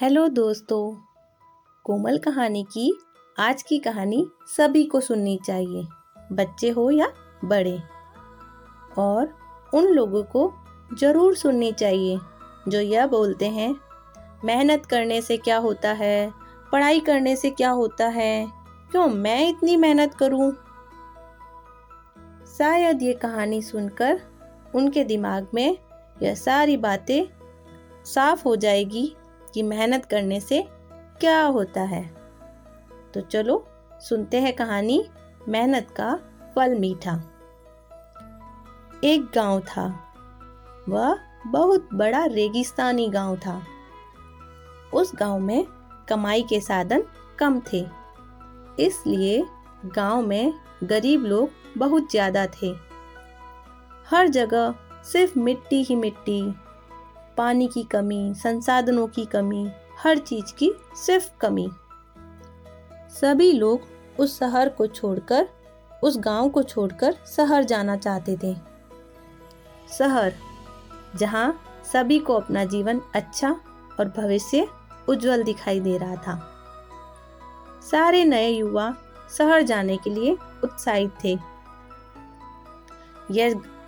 Hello दोस्तों, कोमल कहानी की आज की कहानी सभी को सुननी चाहिए, बच्चे हो या बड़े, और उन लोगों को ज़रूर सुननी चाहिए जो यह बोलते हैं मेहनत करने से क्या होता है, पढ़ाई करने से क्या होता है, क्यों मैं इतनी मेहनत करूं। शायद ये कहानी सुनकर उनके दिमाग में यह सारी बातें साफ हो जाएगी कि मेहनत करने से क्या होता है। तो चलो सुनते हैं कहानी मेहनत का फल मीठा। एक गांव था, वह बहुत बड़ा रेगिस्तानी गांव था। उस गांव में कमाई के साधन कम थे, इसलिए गांव में गरीब लोग बहुत ज़्यादा थे। हर जगह सिर्फ मिट्टी ही मिट्टी, पानी की कमी, संसाधनों की कमी, हर चीज की सिर्फ कमी। सभी लोग उस शहर को छोड़कर, उस गांव को छोड़कर शहर जाना चाहते थे। शहर जहां सभी को अपना जीवन अच्छा और भविष्य उज्जवल दिखाई दे रहा था। सारे नए युवा शहर जाने के लिए उत्साहित थे।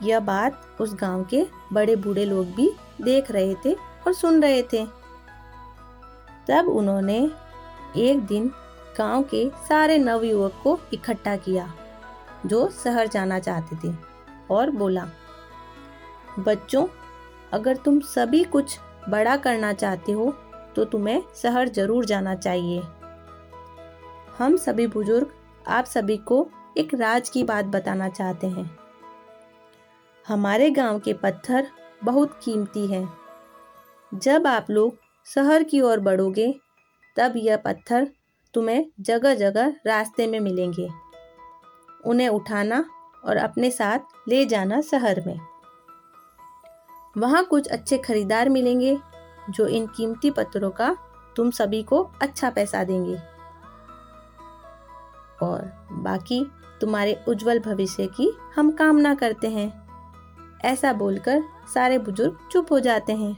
यह बात उस गांव के बड़े बूढ़े लोग भी देख रहे थे और सुन रहे थे। तब उन्होंने एक दिन गांव के सारे नवयुवक को इकट्ठा किया जो शहर जाना चाहते थे और बोला, बच्चों, अगर तुम सभी कुछ बड़ा करना चाहते हो तो तुम्हें शहर जरूर जाना चाहिए। हम सभी बुजुर्ग आप सभी को एक राज की बात बताना चाहते हैं। हमारे गांव के पत्थर बहुत कीमती है। जब आप लोग शहर की ओर बढ़ोगे तब यह पत्थर तुम्हें जगह जगह रास्ते में मिलेंगे। उन्हें उठाना और अपने साथ ले जाना शहर में। वहाँ कुछ अच्छे खरीदार मिलेंगे जो इन कीमती पत्थरों का तुम सभी को अच्छा पैसा देंगे और बाकी तुम्हारे उज्जवल भविष्य की हम कामना करते हैं। ऐसा बोलकर सारे बुजुर्ग चुप हो जाते हैं।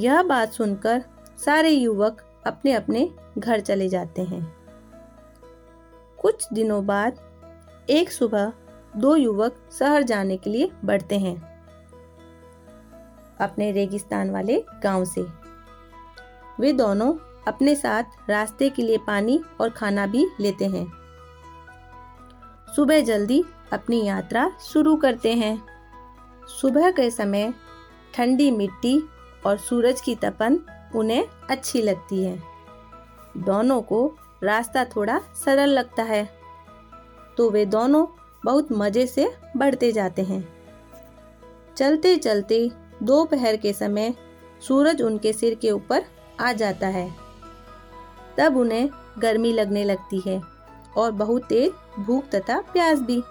यह बात सुनकर सारे युवक अपने अपने घर चले जाते हैं। कुछ दिनों बाद एक सुबह दो युवक शहर जाने के लिए बढ़ते हैं, अपने रेगिस्तान वाले गांव से। वे दोनों अपने साथ रास्ते के लिए पानी और खाना भी लेते हैं। सुबह जल्दी अपनी यात्रा शुरू करते हैं। सुबह के समय ठंडी मिट्टी और सूरज की तपन उन्हें अच्छी लगती है। दोनों को रास्ता थोड़ा सरल लगता है तो वे दोनों बहुत मज़े से बढ़ते जाते हैं। चलते चलते दोपहर के समय सूरज उनके सिर के ऊपर आ जाता है। तब उन्हें गर्मी लगने लगती है और बहुत तेज भूख तथा प्यास भी।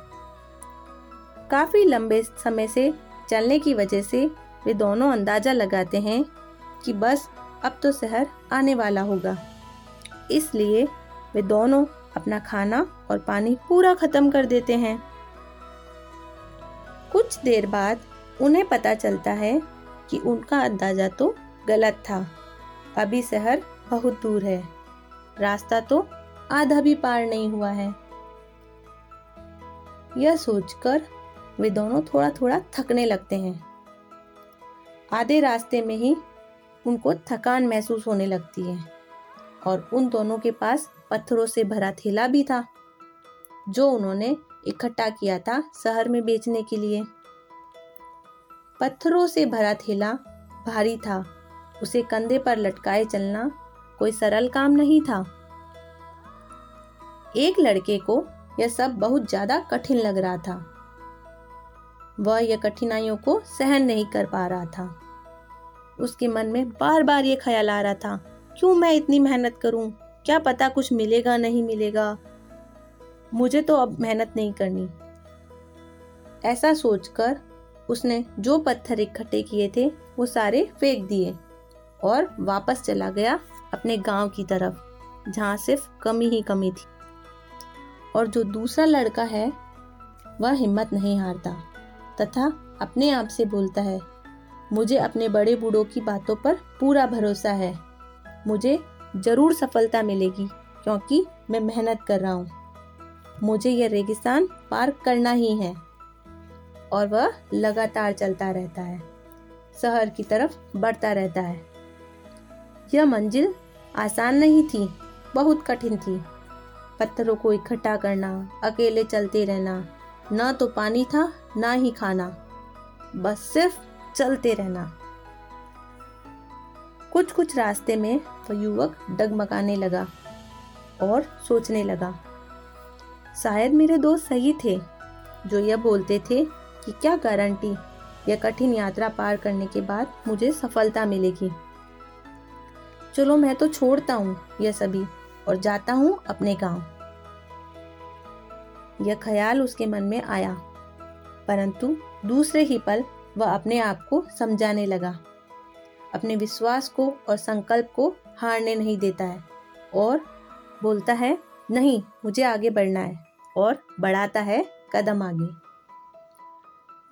काफ़ी लंबे समय से चलने की वजह से वे दोनों अंदाज़ा लगाते हैं कि बस अब तो शहर आने वाला होगा। इसलिए वे दोनों अपना खाना और पानी पूरा ख़त्म कर देते हैं। कुछ देर बाद उन्हें पता चलता है कि उनका अंदाज़ा तो गलत था। अभी शहर बहुत दूर है, रास्ता तो आधा भी पार नहीं हुआ है। यह सोचकर वे दोनों थोड़ा थोड़ा थकने लगते हैं। आधे रास्ते में ही उनको थकान महसूस होने लगती है और उन दोनों के पास पत्थरों से भरा थैला भी था जो उन्होंने इकट्ठा किया था शहर में बेचने के लिए। पत्थरों से भरा थैला भारी था, उसे कंधे पर लटकाए चलना कोई सरल काम नहीं था। एक लड़के को यह सब बहुत ज़्यादा कठिन लग रहा था। वह यह कठिनाइयों को सहन नहीं कर पा रहा था। उसके मन में बार बार ये ख्याल आ रहा था, क्यों मैं इतनी मेहनत करूं? क्या पता कुछ मिलेगा नहीं मिलेगा, मुझे तो अब मेहनत नहीं करनी। ऐसा सोचकर उसने जो पत्थर इकट्ठे किए थे वो सारे फेंक दिए और वापस चला गया अपने गांव की तरफ, जहां सिर्फ कमी ही कमी थी। और जो दूसरा लड़का है वह हिम्मत नहीं हारता तथा अपने आप से बोलता है, मुझे अपने बड़े बूढ़ों की बातों पर पूरा भरोसा है। मुझे ज़रूर सफलता मिलेगी क्योंकि मैं मेहनत कर रहा हूँ। मुझे यह रेगिस्तान पार करना ही है। और वह लगातार चलता रहता है, शहर की तरफ बढ़ता रहता है। यह मंजिल आसान नहीं थी, बहुत कठिन थी। पत्थरों को इकट्ठा करना, अकेले चलते रहना, ना तो पानी था ना ही खाना, बस सिर्फ चलते रहना। कुछ कुछ रास्ते में वह युवक डगमगाने लगा और सोचने लगा, शायद मेरे दोस्त सही थे जो यह बोलते थे कि क्या गारंटी यह कठिन यात्रा पार करने के बाद मुझे सफलता मिलेगी। चलो मैं तो छोड़ता हूँ यह सभी और जाता हूँ अपने गांव। यह ख्याल उसके मन में आया, परंतु दूसरे ही पल वह अपने आप को समझाने लगा। अपने विश्वास को और संकल्प को हारने नहीं देता है और बोलता है, नहीं मुझे आगे बढ़ना है, और बढ़ाता है कदम आगे।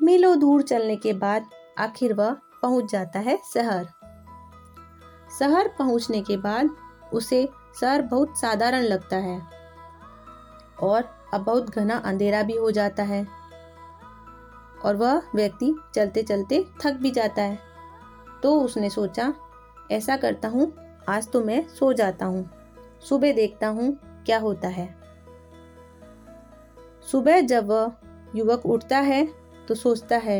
मीलों दूर चलने के बाद आखिर वह पहुंच जाता है शहर। शहर पहुंचने के बाद उसे शहर बहुत साधारण लगता है और अब बहुत घना अंधेरा भी हो जाता है और वह व्यक्ति चलते चलते थक भी जाता है। तो उसने सोचा, ऐसा करता हूँ, आज तो मैं सो जाता हूँ, सुबह देखता हूँ क्या होता है। सुबह जब वह युवक उठता है तो सोचता है,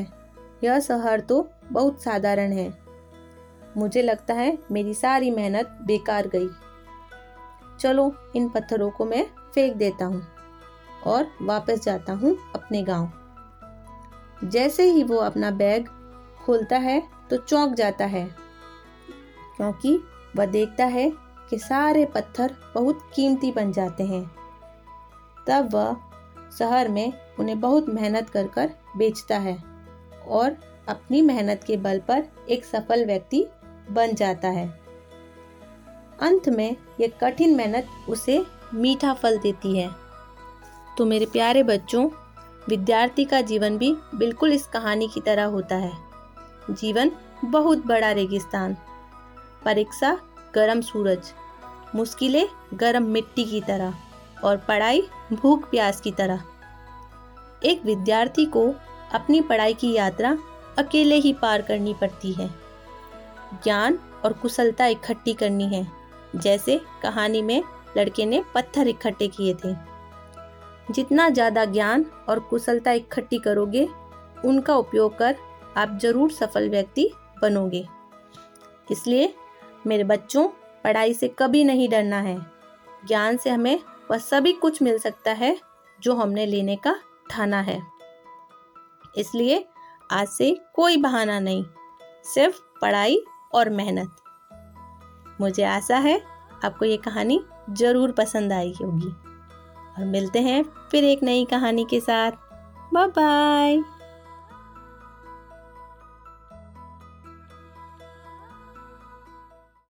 यह शहर तो बहुत साधारण है, मुझे लगता है मेरी सारी मेहनत बेकार गई। चलो इन पत्थरों को मैं फेंक देता हूँ और वापस जाता हूँ अपने गांव। जैसे ही वो अपना बैग खोलता है तो चौंक जाता है, क्योंकि वह देखता है कि सारे पत्थर बहुत कीमती बन जाते हैं। तब वह शहर में उन्हें बहुत मेहनत कर कर बेचता है और अपनी मेहनत के बल पर एक सफल व्यक्ति बन जाता है। अंत में यह कठिन मेहनत उसे मीठा फल देती है। तो मेरे प्यारे बच्चों, विद्यार्थी का जीवन भी बिल्कुल इस कहानी की तरह होता है। जीवन बहुत बड़ा रेगिस्तान, परीक्षा गरम सूरज, मुश्किलें गरम मिट्टी की तरह और पढ़ाई भूख प्यास की तरह। एक विद्यार्थी को अपनी पढ़ाई की यात्रा अकेले ही पार करनी पड़ती है। ज्ञान और कुशलता इकट्ठी करनी है, जैसे कहानी में लड़के ने पत्थर इकट्ठे किए थे। जितना ज़्यादा ज्ञान और कुशलता इकट्ठी करोगे, उनका उपयोग कर आप जरूर सफल व्यक्ति बनोगे। इसलिए मेरे बच्चों, पढ़ाई से कभी नहीं डरना है। ज्ञान से हमें वह सभी कुछ मिल सकता है जो हमने लेने का ठाना है। इसलिए आज से कोई बहाना नहीं, सिर्फ पढ़ाई और मेहनत। मुझे आशा है आपको ये कहानी ज़रूर पसंद आई होगी और मिलते हैं फिर एक नई कहानी के साथ। Bye bye.